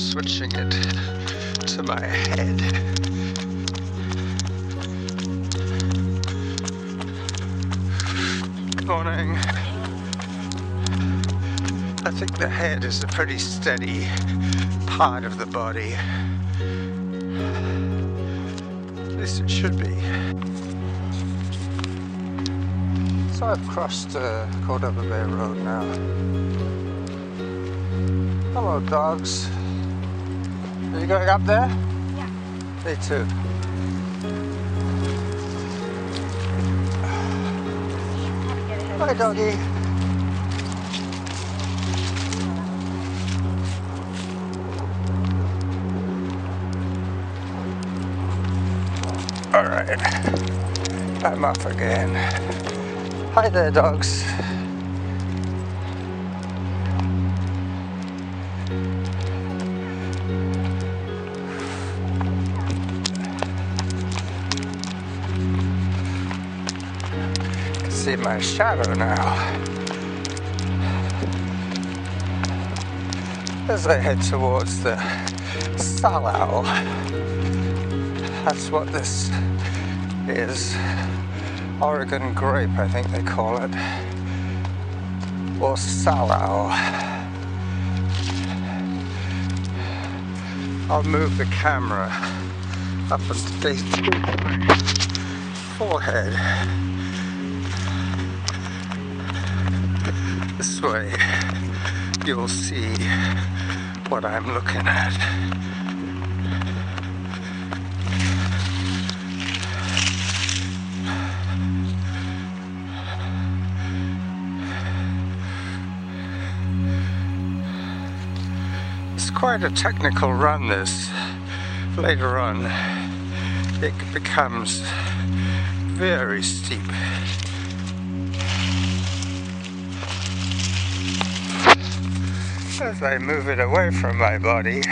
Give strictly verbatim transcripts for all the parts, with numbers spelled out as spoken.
I'm switching it to my head. Good morning. I think the head is a pretty steady part of the body. At least it should be. So I've crossed uh, Cordova Bay Road now. Hello, dogs. Are you going up there? Yeah. Me too. Bye, doggy. All right, I'm up again. Hi there, dogs. See my shadow now. As I head towards the Salal, that's what this is. Oregon Grape, I think they call it, or Salal. I'll move the camera up and down my forehead. This way, you'll see what I'm looking at. It's quite a technical run, this. Later on, it becomes very steep. As I move it away from my body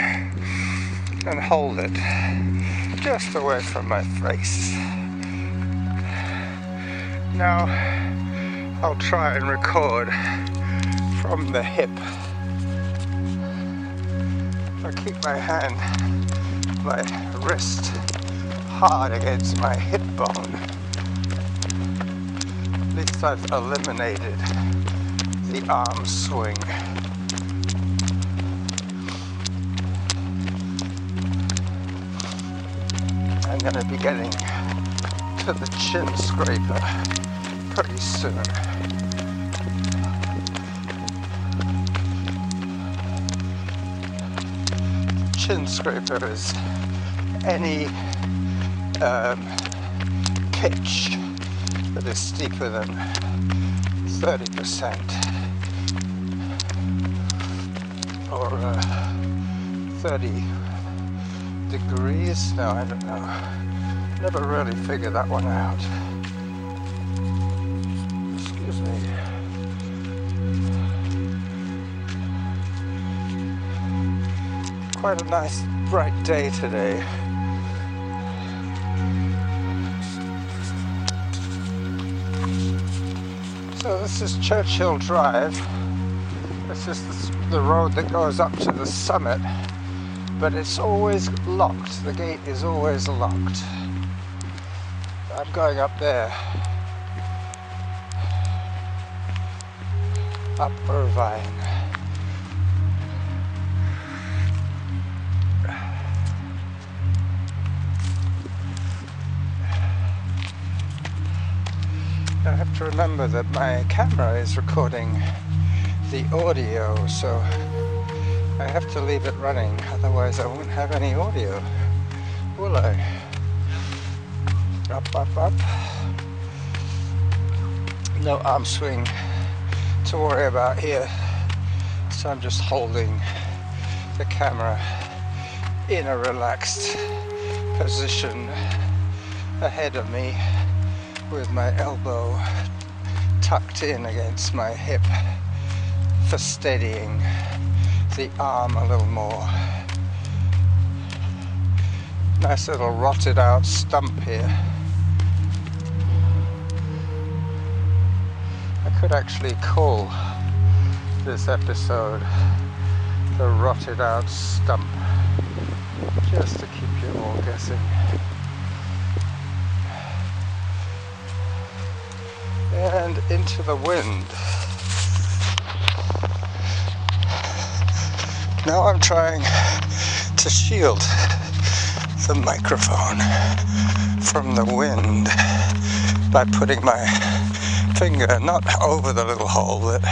and hold it just away from my face. Now I'll try and record from the hip. I keep my hand, my wrist hard against my hip bone. At least I've eliminated the arm swing. I'm going to be getting to the Chinscraper pretty soon. Chinscraper is any um, pitch that is steeper than thirty percent or uh, thirty degrees? No, I don't know. Never really figured that one out. Excuse me. Quite a nice bright day today. So this is Churchill Drive. This is the road that goes up to the summit. But it's always locked. The gate is always locked. I'm going up there. Up Irvine. I have to remember that my camera is recording the audio, so I have to leave it running, otherwise I won't have any audio, will I? Up, up, up. No arm swing to worry about here, so I'm just holding the camera in a relaxed position ahead of me with my elbow tucked in against my hip for steadying the arm a little more. Nice little rotted out stump here. I could actually call this episode the rotted out stump, just to keep you all guessing. And into the wind. Now I'm trying to shield the microphone from the wind by putting my finger not over the little hole, but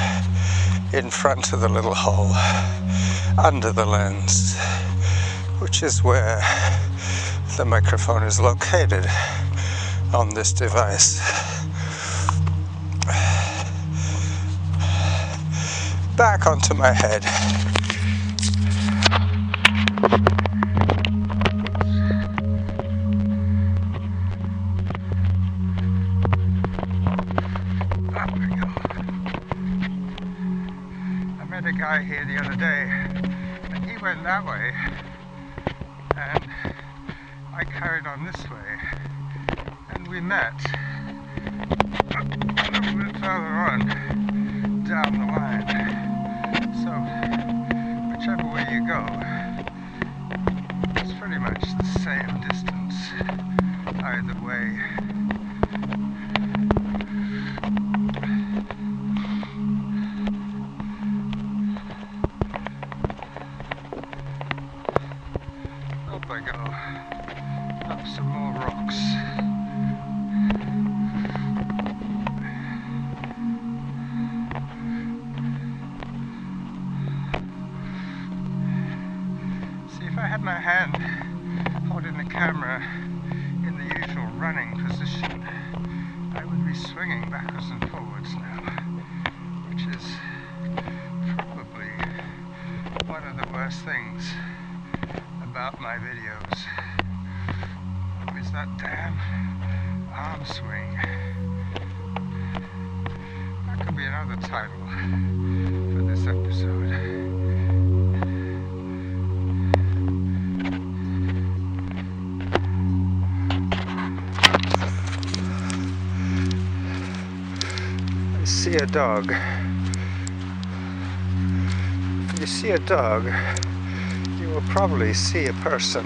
in front of the little hole under the lens, which is where the microphone is located on this device. Back onto my head. Here the other day, and he went that way and I carried on this way, and we met a little bit further on down the line. So whichever way you go, it's pretty much the same distance either way. See a dog. If you see a dog, you will probably see a person.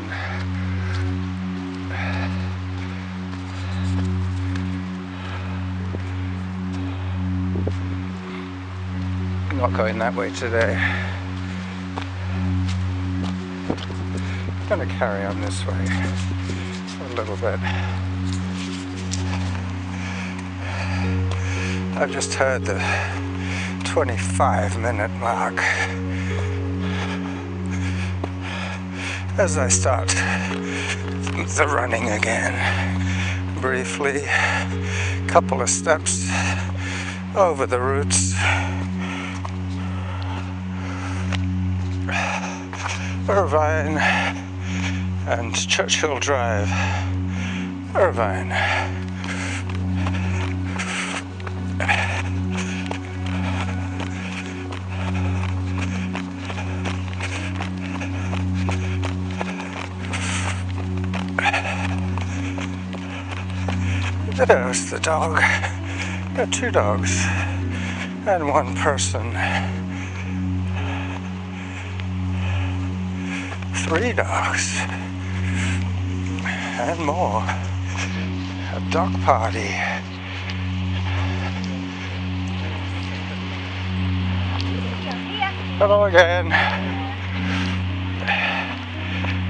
I'm not going that way today. I'm going to carry on this way for a little bit. I've just heard the twenty-five minute mark as I start the running again. Briefly, couple of steps over the roots, Irvine and Churchill Drive, Irvine. There's the dog. There are two dogs and one person. Three dogs and more. A dog party. Hello again.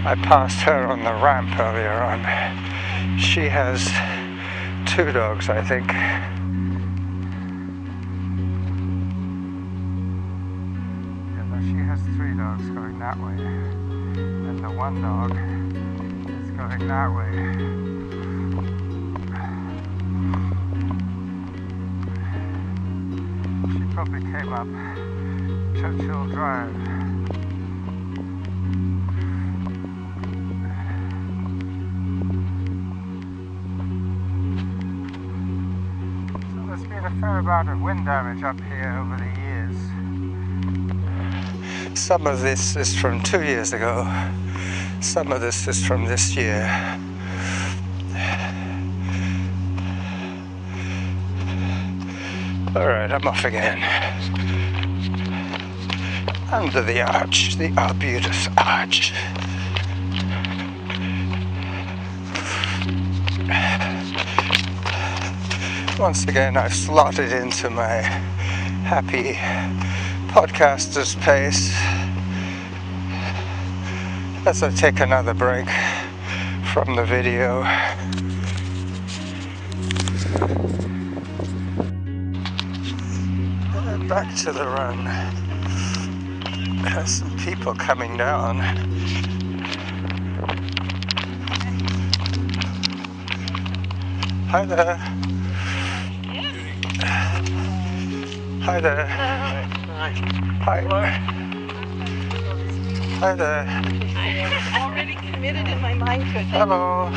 I passed her on the ramp earlier on. She has two dogs, I think. Yeah, no, she has three dogs going that way, and the one dog is going that way. She probably came up Churchill Drive. A fair amount of wind damage up here over the years. Some of this is from two years ago, some of this is from this year. Alright, I'm off again. under the arch, the Arbutus arch. Once again, I've slotted into my happy podcaster's pace as I take another break from the video. And back to the run. There's some people coming down. Hi there. Hi there. Hi. Hi there. I'm already committed in my mind to it. Hello.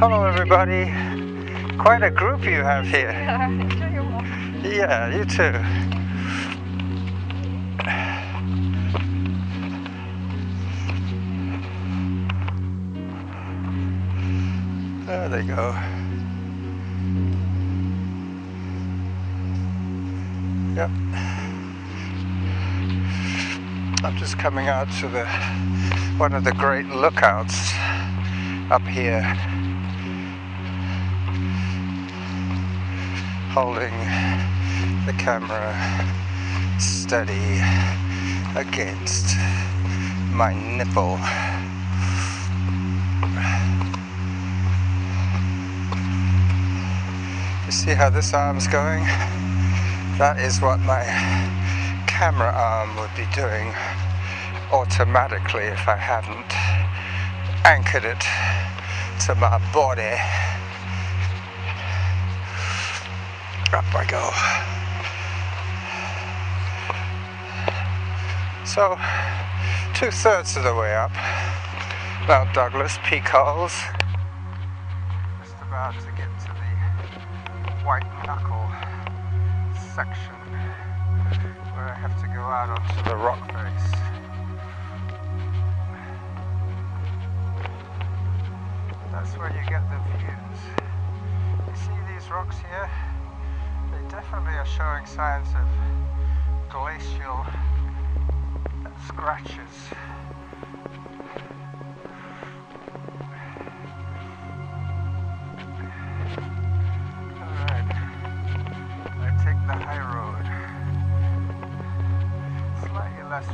Hello, everybody. Quite a group you have here. Yeah, you too. There they go. Yep. I'm just coming out to the one of the great lookouts up here, holding the camera steady against my nipple. You see how this arm's going? That is what my camera arm would be doing automatically if I hadn't anchored it to my body. Up I go. So, two-thirds of the way up Mount Douglas Peak Falls. Just about to get to white knuckle section where I have to go out onto the rock face. That's where you get the views. You see these rocks here? They definitely are showing signs of glacial scratches.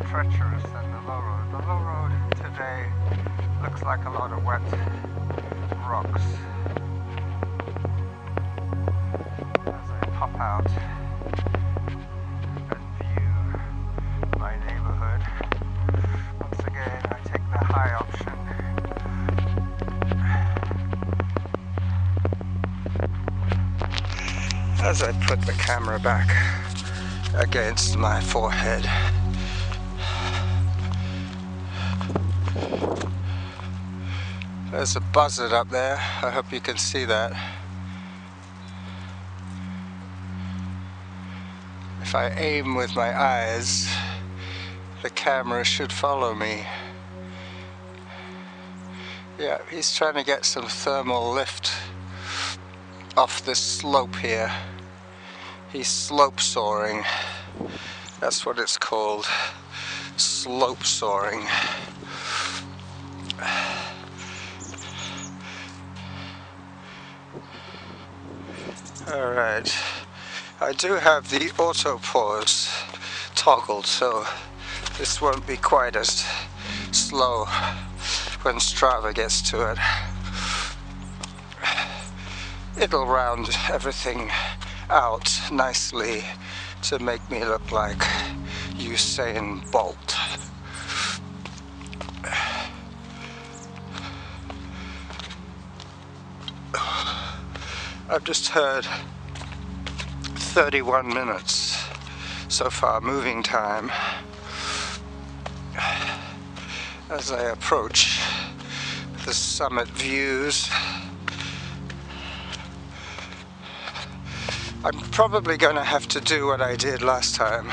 Treacherous than the low road. The low road today looks like a lot of wet rocks. As I pop out and view my neighborhood, once again I take the high option. As I put the camera back against my forehead, there's a buzzard up there. I hope you can see that. If I aim with my eyes, the camera should follow me. Yeah, he's trying to get some thermal lift off this slope here. He's slope soaring. That's what it's called. Slope soaring. Alright, I do have the auto pause toggled, so this won't be quite as slow when Strava gets to it. It'll round everything out nicely to make me look like Usain Bolt. I've just heard thirty-one minutes so far moving time as I approach the summit views. I'm probably going to have to do what I did last time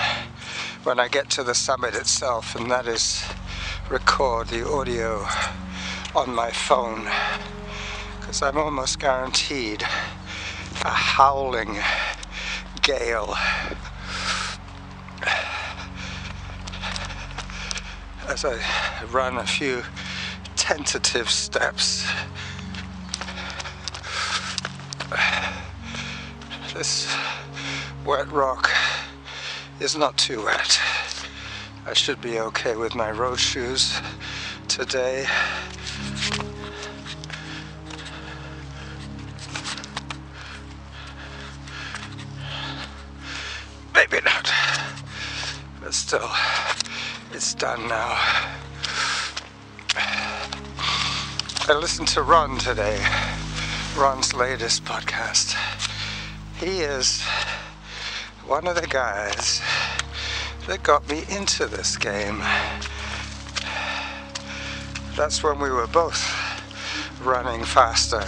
when I get to the summit itself, and that is record the audio on my phone, because I'm almost guaranteed a howling gale as I run a few tentative steps. This wet rock is not too wet. I should be okay with my road shoes today. Maybe not, but still, it's done now. I listened to Ron today, Ron's latest podcast. He is one of the guys that got me into this game. That's when we were both running faster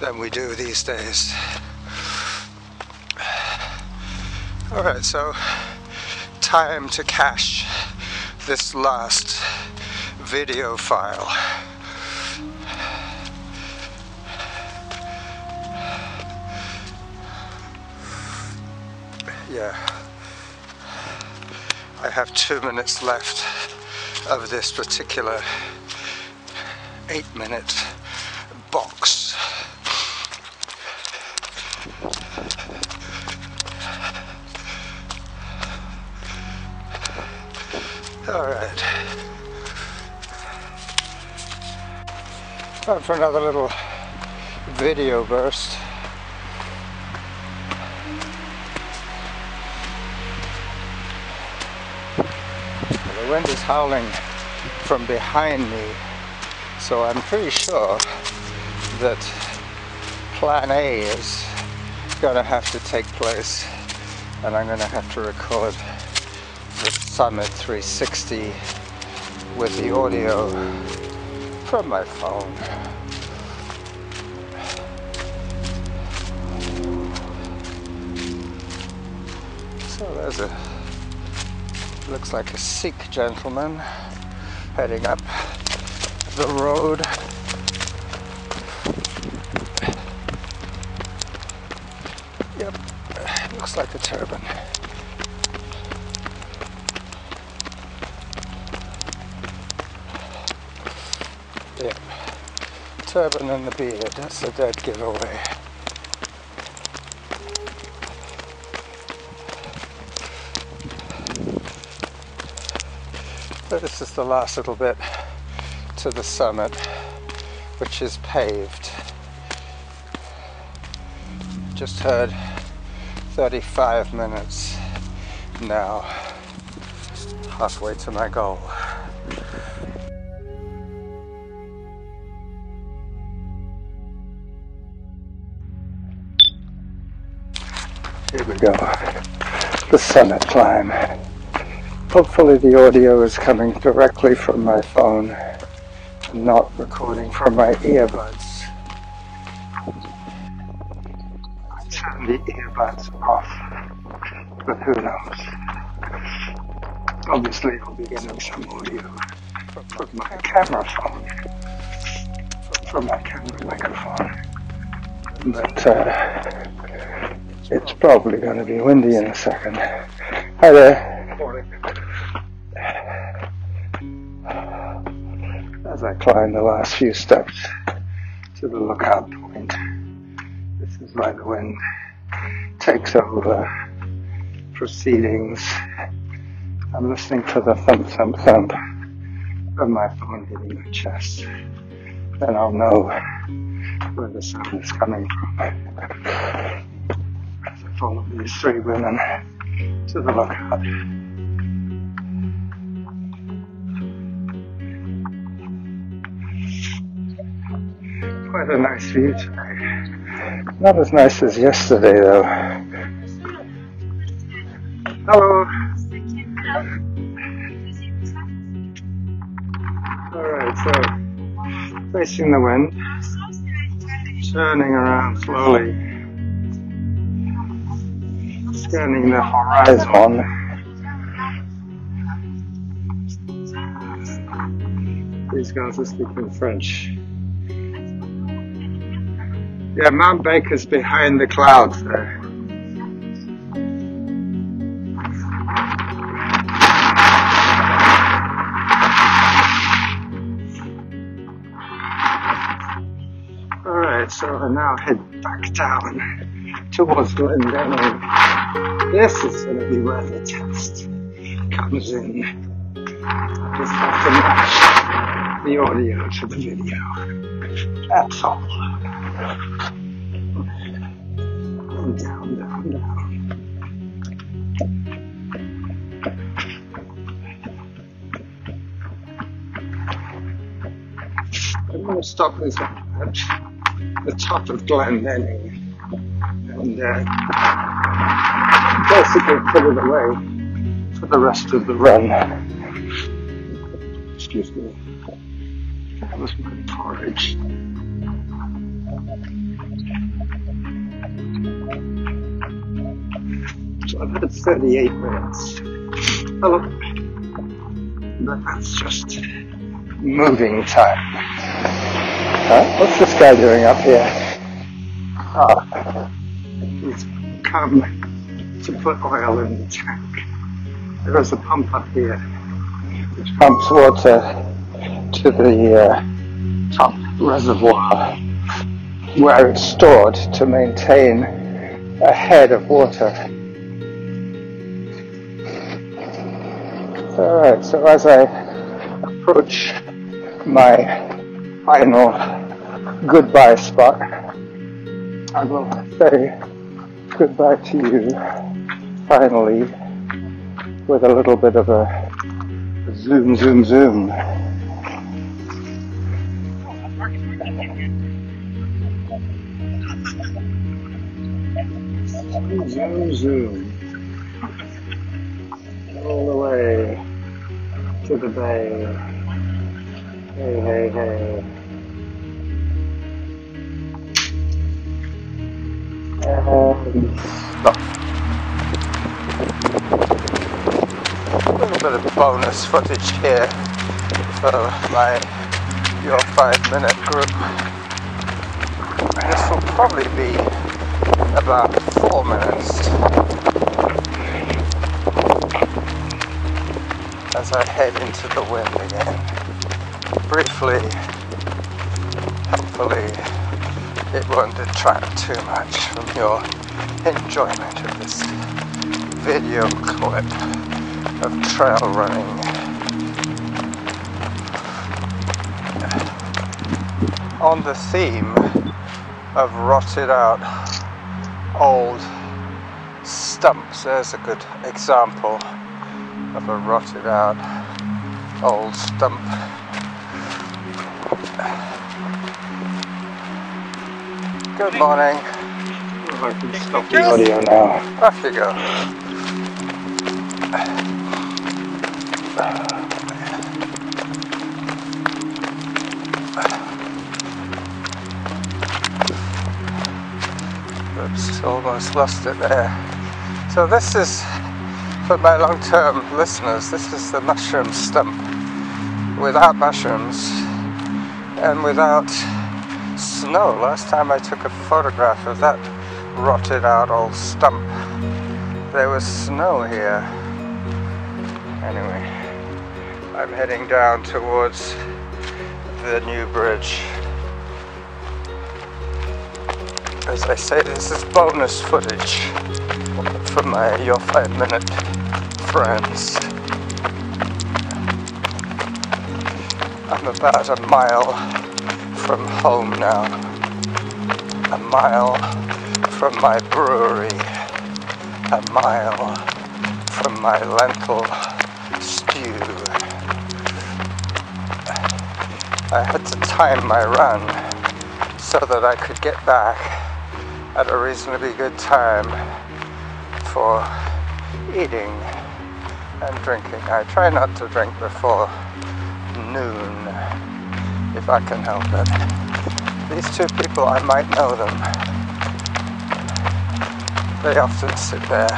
than we do these days. All right, so time to cache this last video file. Yeah, I have two minutes left of this particular eight-minute box. All right, time for another little video burst. The wind is howling from behind me, so I'm pretty sure that plan A is going to have to take place, and I'm going to have to record the Summit three sixty with the audio from my phone. So there's a, looks like a Sikh gentleman heading up the road. Yep, looks like a turban. Yep, turban and the beard, that's a dead giveaway. So this is the last little bit to the summit, which is paved. Just heard thirty-five minutes now, halfway to my goal. Here we go, the summit climb. Hopefully the audio is coming directly from my phone, not recording from my earbuds. I turned the earbuds off, but who knows? Obviously I'll be getting some audio from my camera phone, from my camera microphone. But uh, it's probably going to be windy in a second. Hi there. As I climb the last few steps to the lookout point, this is where the wind takes over proceedings. I'm listening to the thump, thump, thump of my phone hitting my chest, then I'll know where the sound is coming from. As I follow these three women to the lookout. Quite a nice view today. Not as nice as yesterday, though. Hello. All right, so facing the wind, turning around slowly, scanning the horizon. These guys are speaking French. Yeah, Mount Baker's behind the clouds there. so I now head back down towards Glendale. This is going to be where the test comes in. I just have to match the audio to the video. That's all. And down, down, down. I'm going to stop this at the top of Glen Lenning and uh, basically put it away for the rest of the run. Excuse me. That was my porridge. So I've had thirty-eight minutes. Hello. But that's just moving time. Huh? What's this guy doing up here? Oh, he's come to put oil in the tank. There is a pump up here which pumps water to the uh, top reservoir where it's stored to maintain a head of water. Alright, so as I approach my final goodbye spot, I will say goodbye to you finally with a little bit of a zoom, zoom, zoom. Zoom, zoom, zoom. All the way to the bay. Hey, hey, hey. And stop. A little bit of bonus footage here for my Your five minute group. This will probably be about four minutes as I head into the wind again. Briefly, hopefully it won't detract too much from your enjoyment of this video clip of trail running. On the theme of rotted out old stumps, there's a good example of a rotted out old stump. Good morning. Well, I can stop the audio now. Off you go. Oops, almost lost it there. So this is, for my long-term listeners, this is the mushroom stump. Without mushrooms and without snow. Last time I took a photograph of that rotted out old stump, there was snow here. Anyway, I'm heading down towards the new bridge. As I say, this is bonus footage from my Your five minute friends. I'm about a mile from home now, a mile from my brewery, a mile from my lentil stew. I had to time my run so that I could get back at a reasonably good time for eating and drinking. I try not to drink before noon, if I can help it. These two people, I might know them. They often sit there.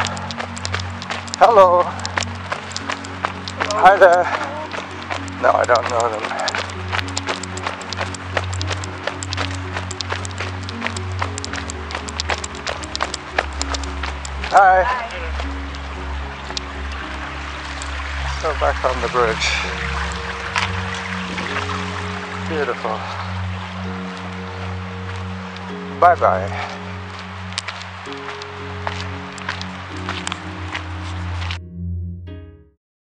Hello. Hello. Hi there. No, I don't know them. Hi. Hi. So back on the bridge. Beautiful. Bye-bye.